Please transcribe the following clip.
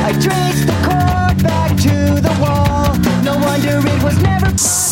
I traced the cord back to the wall. No wonder it was never